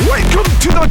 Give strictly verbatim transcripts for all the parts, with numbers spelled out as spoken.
Welcome to the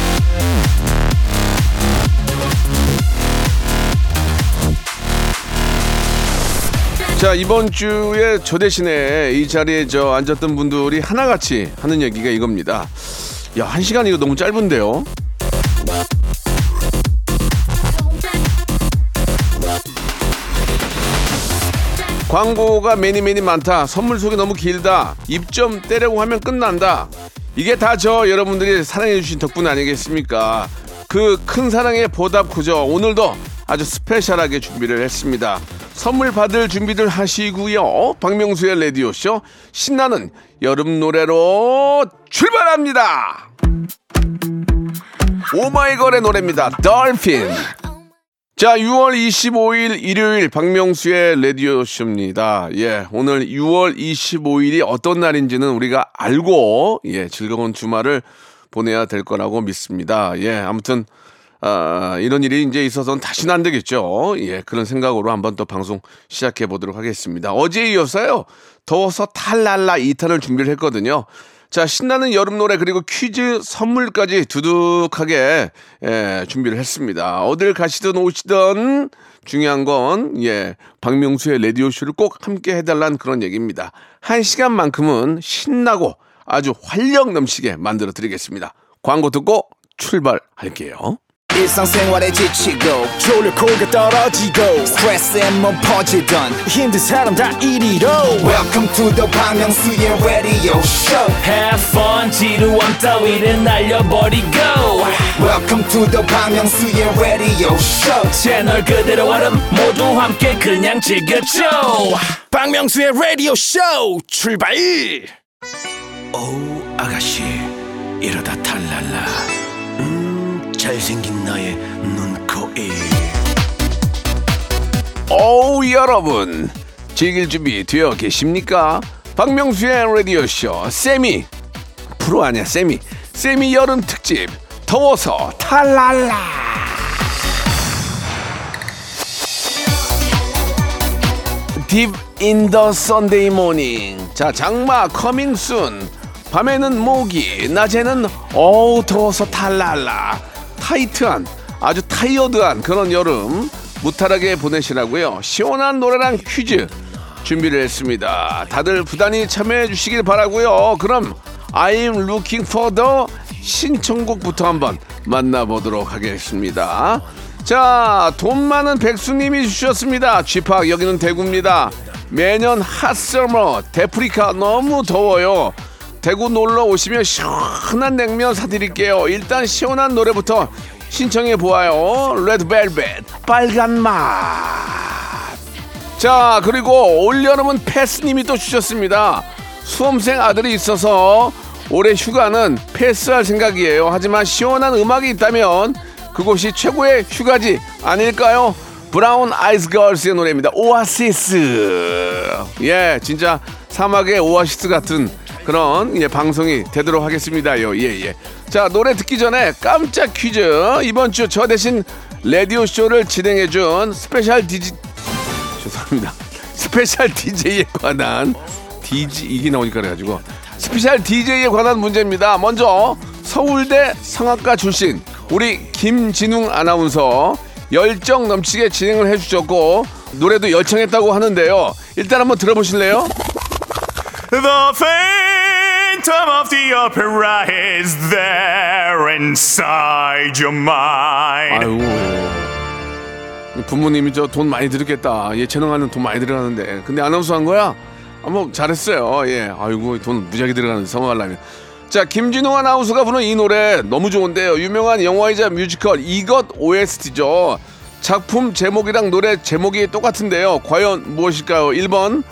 자, 이번 주에 저 대신에 이 자리에 저 앉았던 분들이 하나같이 하는 얘기가 이겁니다. 야, 한 시간 이거 너무 짧은데요? 광고가 매니 매니 많다. 선물 속이 너무 길다. 입 좀 떼려고 하면 끝난다. 이게 다 저 여러분들이 사랑해주신 덕분 아니겠습니까? 그 큰 사랑의 보답 그저 오늘도 아주 스페셜하게 준비를 했습니다. 선물 받을 준비들 하시고요. 박명수의 라디오쇼 신나는 여름 노래로 출발합니다. 오마이걸의 노래입니다. Dolphin. 자, 유월 이십오일 일요일 박명수의 라디오쇼입니다. 예, 오늘 유월 이십오일이 어떤 날인지는 우리가 알고 예, 즐거운 주말을 보내야 될 거라고 믿습니다. 예, 아무튼 아, 이런 일이 이제 있어서는 다시는 안 되겠죠. 예, 그런 생각으로 한번 또 방송 시작해 보도록 하겠습니다. 어제에 이어서요, 더워서 탈랄라 이 탄을 준비를 했거든요. 자, 신나는 여름 노래 그리고 퀴즈 선물까지 두둑하게 예, 준비를 했습니다. 어딜 가시든 오시든 중요한 건 예, 박명수의 라디오쇼를 꼭 함께 해달라는 그런 얘기입니다. 한 시간만큼은 신나고 아주 활력 넘치게 만들어 드리겠습니다. 광고 듣고 출발할게요. 일상생활에 지치고, 졸려 코가 떨어지고, 스트레스에 몸 퍼지던, 힘든 사람 다 이리로. Welcome to the 박명수의 radio show. Have fun, 지루함 따위를 날려버리고. Welcome to the 박명수의 radio show. 채널 그대로 알음 모두 함께 그냥 즐겨줘. 박명수의 radio show 출발. 오우, 아가씨, 이러다 탈랄라. 잘생긴 나의 눈코입. 오우, 여러분 즐길 준비 되어 계십니까? 박명수의 라디오쇼 세미 프로 아니야 세미 세미 여름 특집 더워서 탈랄라. Deep in the Sunday morning. 자, 장마 coming soon. 밤에는 모기, 낮에는 어우 더워서 탈랄라. 타이트한, 아주 타이어드한 그런 여름 무탈하게 보내시라고요. 시원한 노래랑 퀴즈 준비를 했습니다. 다들 부단히 참여해 주시길 바라고요. 그럼 I'm looking for the 신청곡부터 한번 만나보도록 하겠습니다. 자, 돈 많은 백수님이 주셨습니다. G-팝 여기는 대구입니다. 매년 핫서머 데프리카 너무 더워요. 대구 놀러 오시면 시원한 냉면 사드릴게요. 일단 시원한 노래부터 신청해보아요. 레드벨벳 빨간맛. 자, 그리고 올여름은 패스님이 또 주셨습니다. 수험생 아들이 있어서 올해 휴가는 패스할 생각이에요. 하지만 시원한 음악이 있다면 그곳이 최고의 휴가지 아닐까요? 브라운 아이즈 걸스의 노래입니다. 오아시스. 예, 진짜 사막의 오아시스 같은 그런 예, 방송이 되도록 하겠습니다요. 예예. 예. 자, 노래 듣기 전에 깜짝 퀴즈. 이번 주 저 대신 라디오 쇼를 진행해준 스페셜 디지 죄송합니다. 스페셜 디제이에 관한 디지 이게 나오니까 그래가지고 스페셜 디제이에 관한 문제입니다. 먼저 서울대 성악과 출신 우리 김진웅 아나운서 열정 넘치게 진행을 해주셨고 노래도 열창했다고 하는데요. 일단 한번 들어보실래요? The Phantom of the Opera is there inside your mind. 아유, 부모님이 저 돈 많이 들었겠다. 예, 재능하는 돈 많이 들어가는데. 근데 아나운서 한 거야? 아, 뭐 잘했어요. 예, 아이고 돈 무지하게 들어가는 성공하려면. 자, 김진웅 아나운서가 부른 이 노래 너무 좋은데요. 유명한 영화이자 뮤지컬 이것 오에스티죠. 작품 제목이랑 노래 제목이 똑같은데요. 과연 무엇일까요? 일 번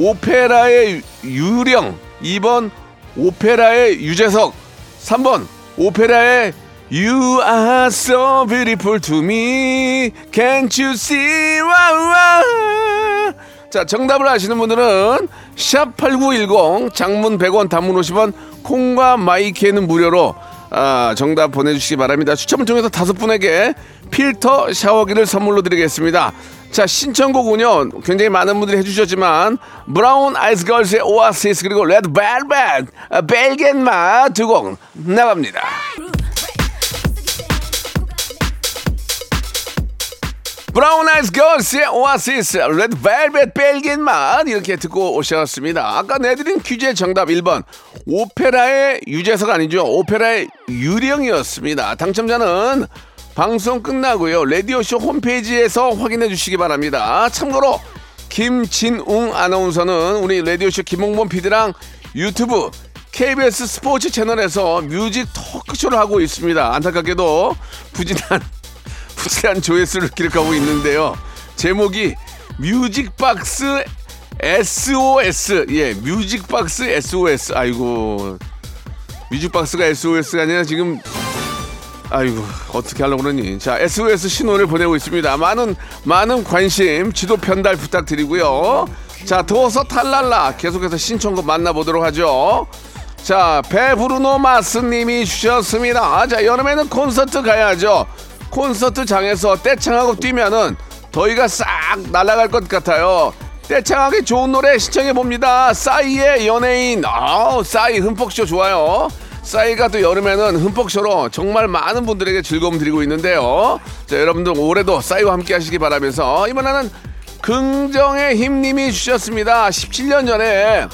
오페라의 유령, 이 번 오페라의 유재석, 삼 번 오페라의 You are so beautiful to me, can't you see? 자, 정답을 아시는 분들은 샵팔구일공 장문 백 원 단문 오십 원 콩과 마이키에는 무료로 아, 정답 보내주시기 바랍니다. 추첨을 통해서 다섯 분에게 필터 샤워기를 선물로 드리겠습니다. 자, 신청곡은요 굉장히 많은 분들이 해주셨지만 브라운 아이스걸스의 오아시스 그리고 레드벨벳 벨겐 맛 두 곡 나갑니다. 브라운 아이스걸스의 오아시스 레드벨벳 벨겐 맛 이렇게 듣고 오셨습니다. 아까 내드린 퀴즈의 정답 일 번 오페라의 유재석 아니죠, 오페라의 유령이었습니다. 당첨자는 방송 끝나고요 라디오쇼 홈페이지에서 확인해 주시기 바랍니다. 참고로 김진웅 아나운서는 우리 라디오쇼 김홍범 피디랑 유튜브 케이비에스 스포츠 채널에서 뮤직 토크쇼를 하고 있습니다. 안타깝게도 부진한 부진한 조회수를 기록하고 있는데요. 제목이 뮤직박스 에스오에스, 예, 뮤직박스 에스오에스. 아이고, 뮤직박스가 에스오에스가 아니라 지금. 아이고, 어떻게 하려고 그러니. 자, 에스오에스 신호를 보내고 있습니다. 많은 많은 관심, 지도 편달 부탁드리고요. 자, 더워서 탈랄라 계속해서 신청곡 만나보도록 하죠. 자, 배브루노 마스님이 주셨습니다. 자, 여름에는 콘서트 가야죠. 콘서트장에서 떼창하고 뛰면은 더위가 싹 날아갈 것 같아요. 떼창하기 좋은 노래 신청해봅니다. 싸이의 연예인. 아우, 싸이 흠뻑쇼 좋아요. 싸이가 또 여름에는 흠뻑쇼로 정말 많은 분들에게 즐거움 드리고 있는데요. 자, 여러분들 올해도 싸이와 함께 하시기 바라면서 이번에는 긍정의 힘님이 주셨습니다. 십칠 년 전에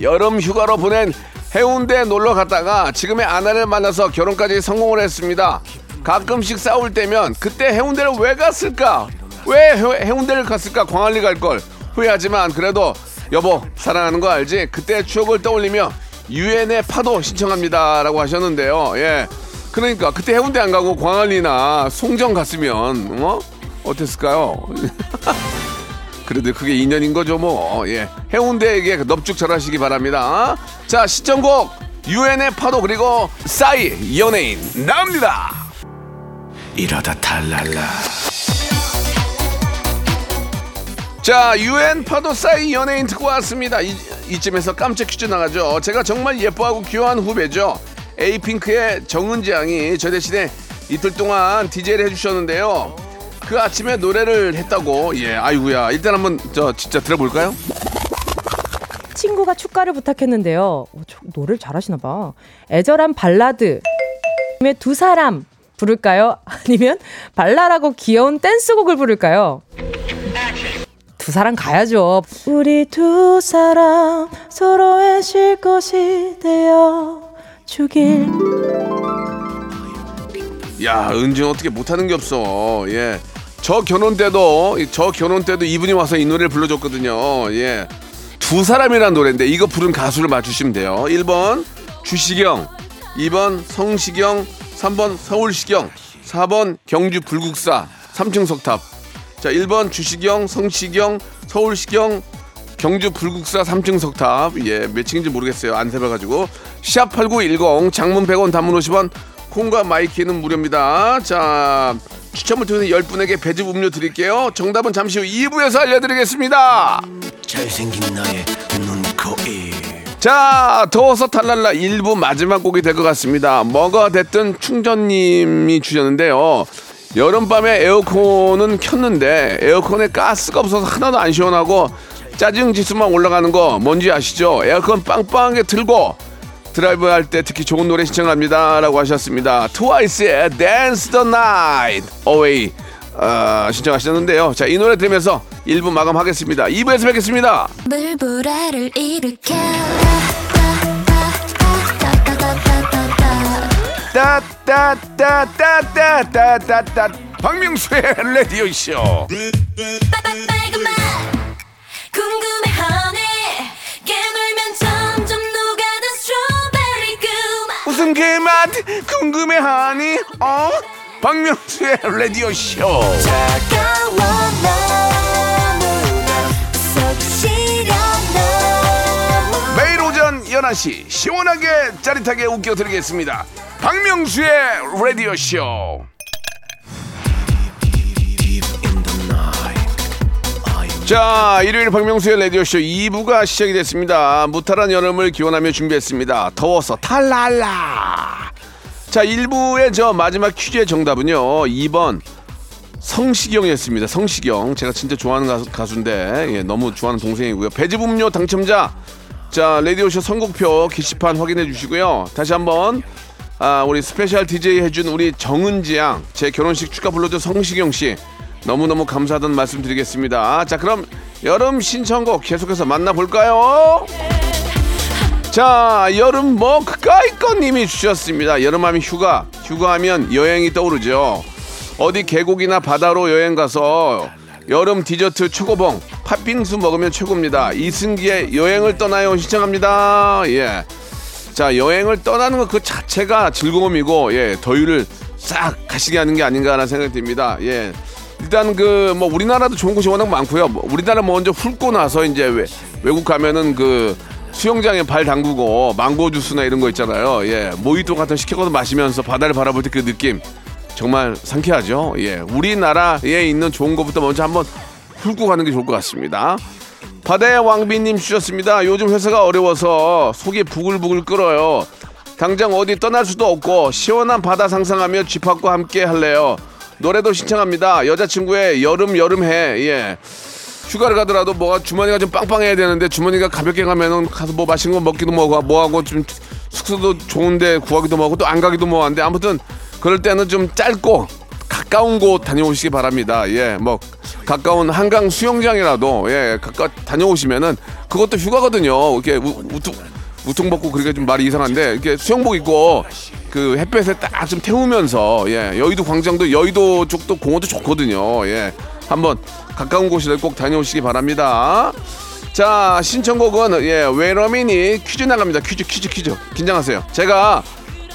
여름 휴가로 보낸 해운대에 놀러 갔다가 지금의 아내를 만나서 결혼까지 성공을 했습니다. 가끔씩 싸울 때면 그때 해운대를 왜 갔을까? 왜 해운대를 갔을까? 광안리 갈 걸. 후회하지만 그래도 여보 사랑하는 거 알지? 그때 추억을 떠올리며 유엔의 파도 신청합니다 라고 하셨는데요. 예, 그러니까 그때 해운대 안 가고 광안리나 송정 갔으면 어? 어땠을까요? 그래도 그게 인연인 거죠 뭐. 예, 해운대에게 넙죽 절하시기 바랍니다. 자, 시청곡 유엔의 파도 그리고 싸이 연예인 나옵니다. 이러다 탈랄라. 자, 유엔 파도 싸이 연예인 듣고 왔습니다. 이, 이쯤에서 깜짝 퀴즈 나가죠. 제가 정말 예뻐하고 귀여운 후배죠. 에이핑크의 정은지 양이 저 대신에 이틀 동안 디제이를 해주셨는데요. 그 아침에 노래를 했다고. 예, 아이고야. 일단 한번 저 진짜 들어볼까요? 친구가 축가를 부탁했는데요. 오, 저, 노래를 잘하시나 봐. 애절한 발라드. 두 사람 부를까요? 아니면 발랄하고 귀여운 댄스곡을 부를까요? 두 사람 가야죠. 우리 두 사람 서로의 쉴 것이 되어 주길. 야, 은지는 어떻게 못하는 게 없어. 예, 저 결혼 때도 저 결혼 때도 이분이 와서 이 노래를 불러줬거든요. 예, 두 사람이란 노래인데 이거 부른 가수를 맞추시면 돼요. 일 번 주시경, 이 번 성시경, 삼 번 서울시경, 사 번 경주 불국사 삼 층 석탑. 자, 일 번 주시경, 성시경, 서울시경, 경주 불국사 삼 층 석탑. 예, 몇 층인지 모르겠어요. 안 세봐가지고. 샵팔구일공 장문 백 원 단문 오십 원 콩과 마이키는 무료입니다. 자, 추첨을 통해서 열 분에게 배즙 음료 드릴게요. 정답은 잠시 후 이 부에서 알려드리겠습니다. 잘생긴 나의 눈, 코, 입. 자, 더워서 탈랄라 일 부 마지막 곡이 될 것 같습니다. 뭐가 됐든 충전님이 주셨는데요. 여름밤에 에어컨은 켰는데 에어컨에 가스가 없어서 하나도 안 시원하고 짜증지수만 올라가는 거 뭔지 아시죠? 에어컨 빵빵하게 틀고 드라이브할 때 특히 좋은 노래 신청합니다 라고 하셨습니다. 트와이스의 Dance the Night Away 어, 신청하셨는데요. 자, 이 노래 들으면서 일 부 마감하겠습니다. 이 부에서 뵙겠습니다. 물보라를 일으켜 따따따따따따따따 박명수의 라디오쇼. 무슨 개맛 궁금해하니? 어? 박명수의 라디오쇼. 매일 오전 열한 시 시원하게 짜릿하게 웃겨드리겠습니다. 박명수의 라디오쇼. 자, 일요일 박명수의 라디오쇼 이 부가 시작이 됐습니다. 무탈한 여름을 기원하며 준비했습니다. 더워서 탈랄라. 자, 일 부의 저 마지막 퀴즈의 정답은요, 이 번 성시경이었습니다. 성시경, 제가 진짜 좋아하는 가수, 가수인데 예, 너무 좋아하는 동생이고요. 배즙 음료 당첨자, 자 라디오쇼 선곡표 게시판 확인해 주시고요. 다시 한번 아, 우리 스페셜 디제이 해준 우리 정은지 양, 제 결혼식 축가 불러준 성시경 씨 너무너무 감사하다는 말씀 드리겠습니다. 자, 그럼 여름 신청곡 계속해서 만나볼까요? 자, 여름 뭐 그까이꺼님이 주셨습니다. 여름하면 휴가, 휴가하면 여행이 떠오르죠. 어디 계곡이나 바다로 여행가서 여름 디저트 초코봉, 팥빙수 먹으면 최고입니다. 이승기의 여행을 떠나요 신청합니다. 예, 자, 여행을 떠나는 것 그 자체가 즐거움이고, 예, 더위를 싹 가시게 하는 게 아닌가라는 생각이 듭니다. 예, 일단 그 뭐 우리나라도 좋은 곳이 워낙 많고요. 뭐 우리나라 먼저 훑고 나서 이제 외, 외국 가면은 그 수영장에 발 담그고 망고 주스나 이런 거 있잖아요. 예, 모히또 같은 시켜서 마시면서 바다를 바라볼 때 그 느낌 정말 상쾌하죠. 예, 우리나라에 있는 좋은 것부터 먼저 한번 훑고 가는 게 좋을 것 같습니다. 바다의 왕비님 주셨습니다. 요즘 회사가 어려워서 속이 부글부글 끓어요. 당장 어디 떠날 수도 없고 시원한 바다 상상하며 G-팝과 함께 할래요. 노래도 신청합니다. 여자친구의 여름 여름해. 예, 휴가를 가더라도 뭐가 주머니가 좀 빵빵해야 되는데 주머니가 가볍게 가면은 가서 뭐 맛있는 거 먹기도 뭐하고 뭐하고 좀 숙소도 좋은데 구하기도 뭐하고 또 안 가기도 뭐한데, 아무튼 그럴 때는 좀 짧고 가까운 곳 다녀오시기 바랍니다. 예, 뭐 가까운 한강 수영장이라도 예, 가까 다녀오시면은 그것도 휴가거든요. 이렇게 우, 우퉁 우퉁 벗고 그렇게 좀 말이 이상한데 이렇게 수영복 입고 그 햇볕에 딱 좀 태우면서, 예, 여의도 광장도 여의도 쪽도 공원도 좋거든요. 예, 한번 가까운 곳이라도 꼭 다녀오시기 바랍니다. 자, 신청곡은 예, 외러미니 퀴즈 나갑니다. 퀴즈 퀴즈 퀴즈 긴장하세요. 제가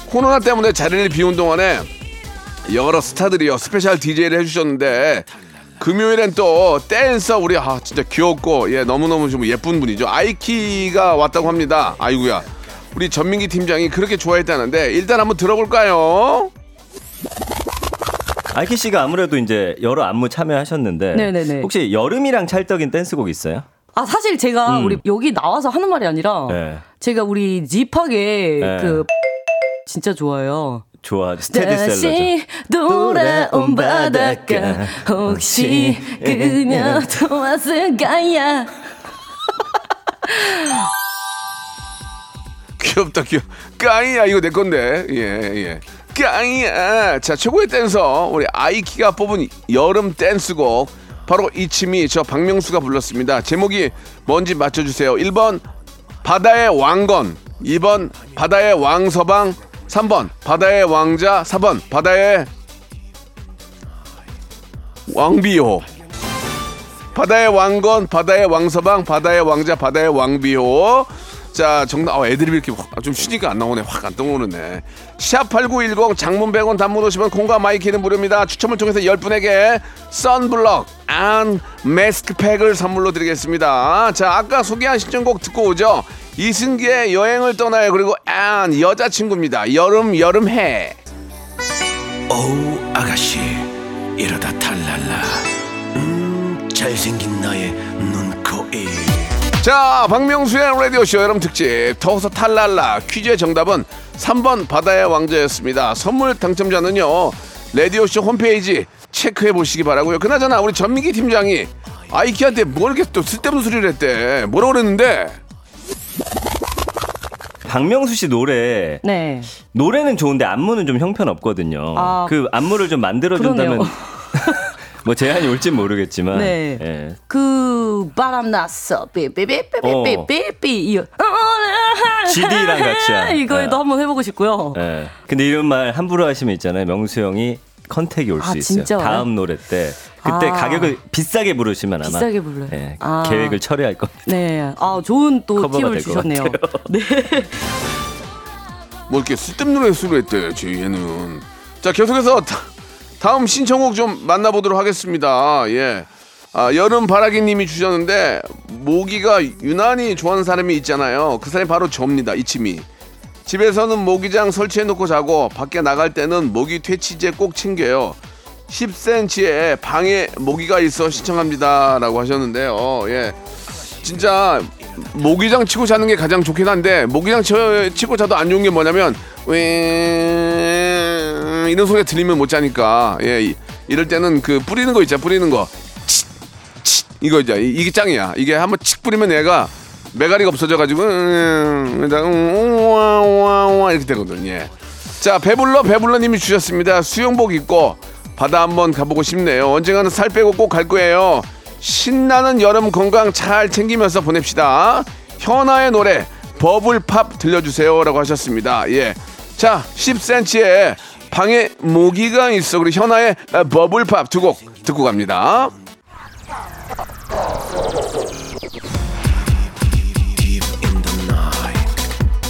코로나 때문에 자리를 비운 동안에 여러 스타들이요 스페셜 디제이를 해주셨는데 금요일엔 또 댄서 우리 아 진짜 귀엽고 예 너무너무 좀 예쁜 분이죠. 아이키가 왔다고 합니다. 아이고야, 우리 전민기 팀장이 그렇게 좋아했다는데 일단 한번 들어볼까요? 아이키 씨가 아무래도 이제 여러 안무 참여하셨는데 네네네. 혹시 여름이랑 찰떡인 댄스곡 있어요? 아, 사실 제가 음. 우리 여기 나와서 하는 말이 아니라 네. 제가 우리 지팍의 네. 그 진짜 좋아요. 좋아, 스테디셀러죠. 다시 돌아온 바닷가 혹시 그녀도 왔을까야. 귀엽다 귀엽다. 까이야 이거 내 건데. 예예. 까이야. 자, 최고의 댄서 우리 아이키가 뽑은 여름 댄스곡 바로 이치미 저 박명수가 불렀습니다. 제목이 뭔지 맞춰주세요. 일 번 바다의 왕건, 이 번 바다의 왕서방, 삼 번 바다의 왕자, 사 번 바다의 왕비호. 바다의 왕건, 바다의 왕서방, 바다의 왕자, 바다의 왕비호. 자, 정답. 어, 애드립이 이렇게 확, 좀 쉬니까 안 나오네. 확 안 떠오르네. 샵팔구일공 장문 백 원 단문 오시면 공과 마이키는 무료입니다. 추첨을 통해서 열 분에게 선블럭 앤 마스크팩을 선물로 드리겠습니다. 자, 아까 소개한 신청곡 듣고 오죠. 이승기의 여행을 떠나요. 그리고 앤 여자친구입니다. 여름 여름해. 어우 아가씨 이러다 탈랄라. 음, 잘생긴 나의 눈코입. 자, 박명수의 라디오쇼 여름 특집 더워서 탈랄라 퀴즈의 정답은 삼 번 바다의 왕자였습니다. 선물 당첨자는요 라디오쇼 홈페이지 체크해 보시기 바라고요. 그나저나 우리 전민기 팀장이 아이키한테 뭐 이렇게 또 쓸데없는 소리를 했대. 뭐라고 그랬는데? 박명수 씨 노래 네. 노래는 좋은데 안무는 좀 형편없거든요. 아, 그 안무를 좀 만들어준다면 뭐 제한이 올진 모르겠지만 네. 예. 그 바람 났어 삐삐삐삐삐삐삐 어. 지디랑 같이 이거에도 예. 한번 해보고 싶고요. 예. 근데 이런 말 함부로 하시면 있잖아요, 명수 형이 컨택이 올 수 아, 있어요. 다음 노래 때 그때 아. 가격을 비싸게 부르시면 아마 비싸게 불러요. 예. 아. 계획을 처리할 겁니다. 네, 아 좋은 또 팁을 주셨네요. 네. 뭐 이렇게 쓸데없는 수를 했대. 제 얘는 자 계속해서. 다음 신청곡 좀 만나보도록 하겠습니다. 예, 아, 여름 바라기님이 주셨는데 모기가 유난히 좋아하는 사람이 있잖아요. 그 사람이 바로 저입니다. 이치미. 집에서는 모기장 설치해놓고 자고 밖에 나갈 때는 모기 퇴치제 꼭 챙겨요. 십 센티미터의 방에 모기가 있어 시청합니다 라고 하셨는데요. 예, 진짜 모기장 치고 자는 게 가장 좋긴 한데 모기장 치고 자도 안 좋은 게 뭐냐면 윙 이런 소리가 들리면 못 자니까. 예, 이럴 때는 그 뿌리는 거 있잖아, 뿌리는 거 칙, 칙 이거 이제 이게 짱이야. 이게 한번 칙 뿌리면 얘가 메가리가 없어져가지고 우와우와우와 이렇게 되거든. 예. 자, 배불러 배불러님이 주셨습니다. 수영복 입고 바다 한번 가보고 싶네요. 언젠가는 살 빼고 꼭 갈 거예요. 신나는 여름 건강 잘 챙기면서 보냅시다. 현아의 노래 버블팝 들려주세요라고 하셨습니다. 예. 자, 십 센티미터에 방에 모기가 있어. 그리고 현아의 버블팝 두 곡 듣고 갑니다.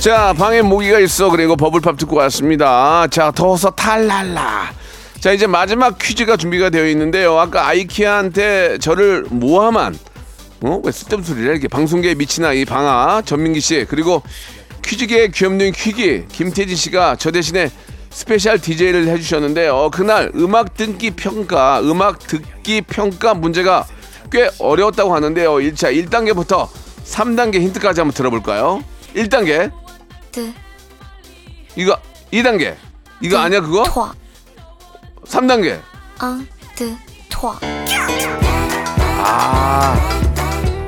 자, 방에 모기가 있어. 그리고 버블팝 듣고 왔습니다. 자, 더워서 탈랄라. 자, 이제 마지막 퀴즈가 준비가 되어 있는데요. 아까 아이키한테 저를 모함한, 어? 왜 쓸데없는 소리를 해? 이렇게 방송계에 미친 아이 방아, 전민기 씨, 그리고 퀴즈계의 귀염둥이 퀴기, 김태진 씨가 저 대신에 스페셜 디제이를 해주셨는데요. 그날 음악 듣기 평가, 음악 듣기 평가 문제가 꽤 어려웠다고 하는데요. 일 차, 일 단계부터 삼 단계 힌트까지 한번 들어볼까요? 일 단계. 네. 이거 이 단계. 이거 네. 아니야 그거? 좋아. 삼 단계. 응, 뜨, 좋아. 아,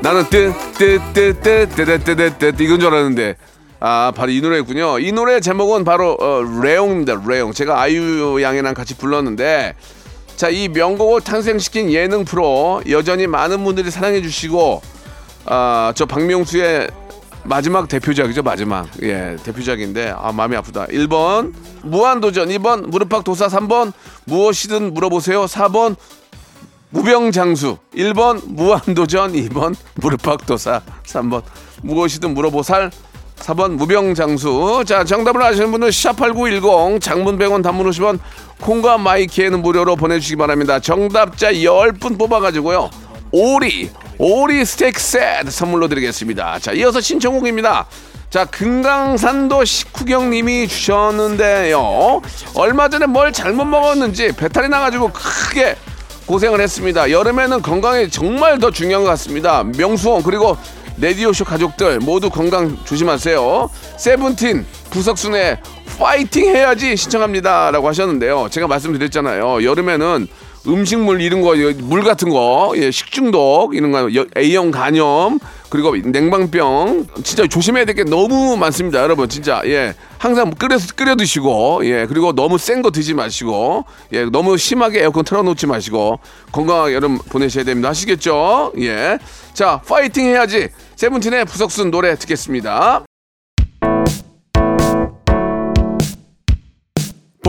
나는 뜨, 뜨, 뜨, 뜨, 뜨, 뜨, 뜨, 뜨 이건 줄 알았는데 아, 바로 이 노래였군요. 이 노래 제목은 바로 어, 레옹입니다. 레옹. 제가 아이유 양이랑 같이 불렀는데, 자, 이 명곡을 탄생시킨 예능 프로 여전히 많은 분들이 사랑해 주시고, 아, 저 박명수의 마지막 대표작이죠. 마지막. 예, 대표작인데 아, 마음이 아프다. 일 번 무한도전, 이 번 무릎팍도사, 삼 번 무엇이든 물어보세요, 사 번 무병장수. 일 번 무한도전, 이 번 무릎팍도사, 삼 번 무엇이든 물어보살, 사 번 무병장수. 자, 정답을 아시는 분은 샵팔구일공, 장문 백 원, 단문 오십 원, 콩과 마이키에는 무료로 보내주시기 바랍니다. 정답자 십 분 뽑아가지고요 오리 오리 스테이크 세트 선물로 드리겠습니다. 자, 이어서 신청곡입니다. 자, 금강산도 식후경님이 주셨는데요. 얼마 전에 뭘 잘못 먹었는지 배탈이 나가지고 크게 고생을 했습니다. 여름에는 건강이 정말 더 중요한 것 같습니다. 명수원 그리고 레디오쇼 가족들 모두 건강 조심하세요. 세븐틴 부석순의 파이팅 해야지 신청합니다 라고 하셨는데요. 제가 말씀드렸잖아요. 여름에는 음식물 이런 거, 물 같은 거, 예, 식중독 이런 거, A형 간염 그리고 냉방병 진짜 조심해야 될 게 너무 많습니다, 여러분. 진짜 예, 항상 끓여 끓여 드시고, 예, 그리고 너무 센 거 드지 마시고, 예, 너무 심하게 에어컨 틀어놓지 마시고 건강하게 여름 보내셔야 됩니다. 아시겠죠? 예, 자, 파이팅 해야지. 세븐틴의 부석순 노래 듣겠습니다.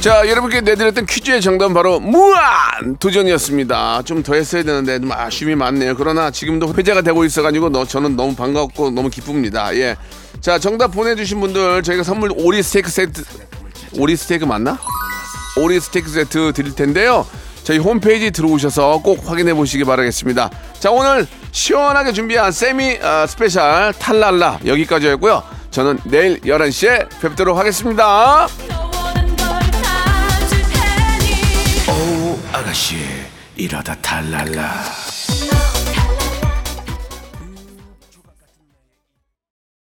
자, 여러분께 내드렸던 퀴즈의 정답은 바로 무한도전이었습니다. 좀 더 했어야 되는데 좀 아쉬움이 많네요. 그러나 지금도 회자가 되고 있어가지고 너, 저는 너무 반갑고 너무 기쁩니다. 예, 자, 정답 보내주신 분들 저희가 선물 오리 스테이크 세트, 오리 스테이크 맞나? 오리 스테이크 세트 드릴 텐데요. 저희 홈페이지 들어오셔서 꼭 확인해 보시기 바라겠습니다. 자, 오늘 시원하게 준비한 세미 어, 스페셜 탈랄라 여기까지였고요. 저는 내일 열한 시에 뵙도록 하겠습니다. 아가씨 이러다 탈랄라.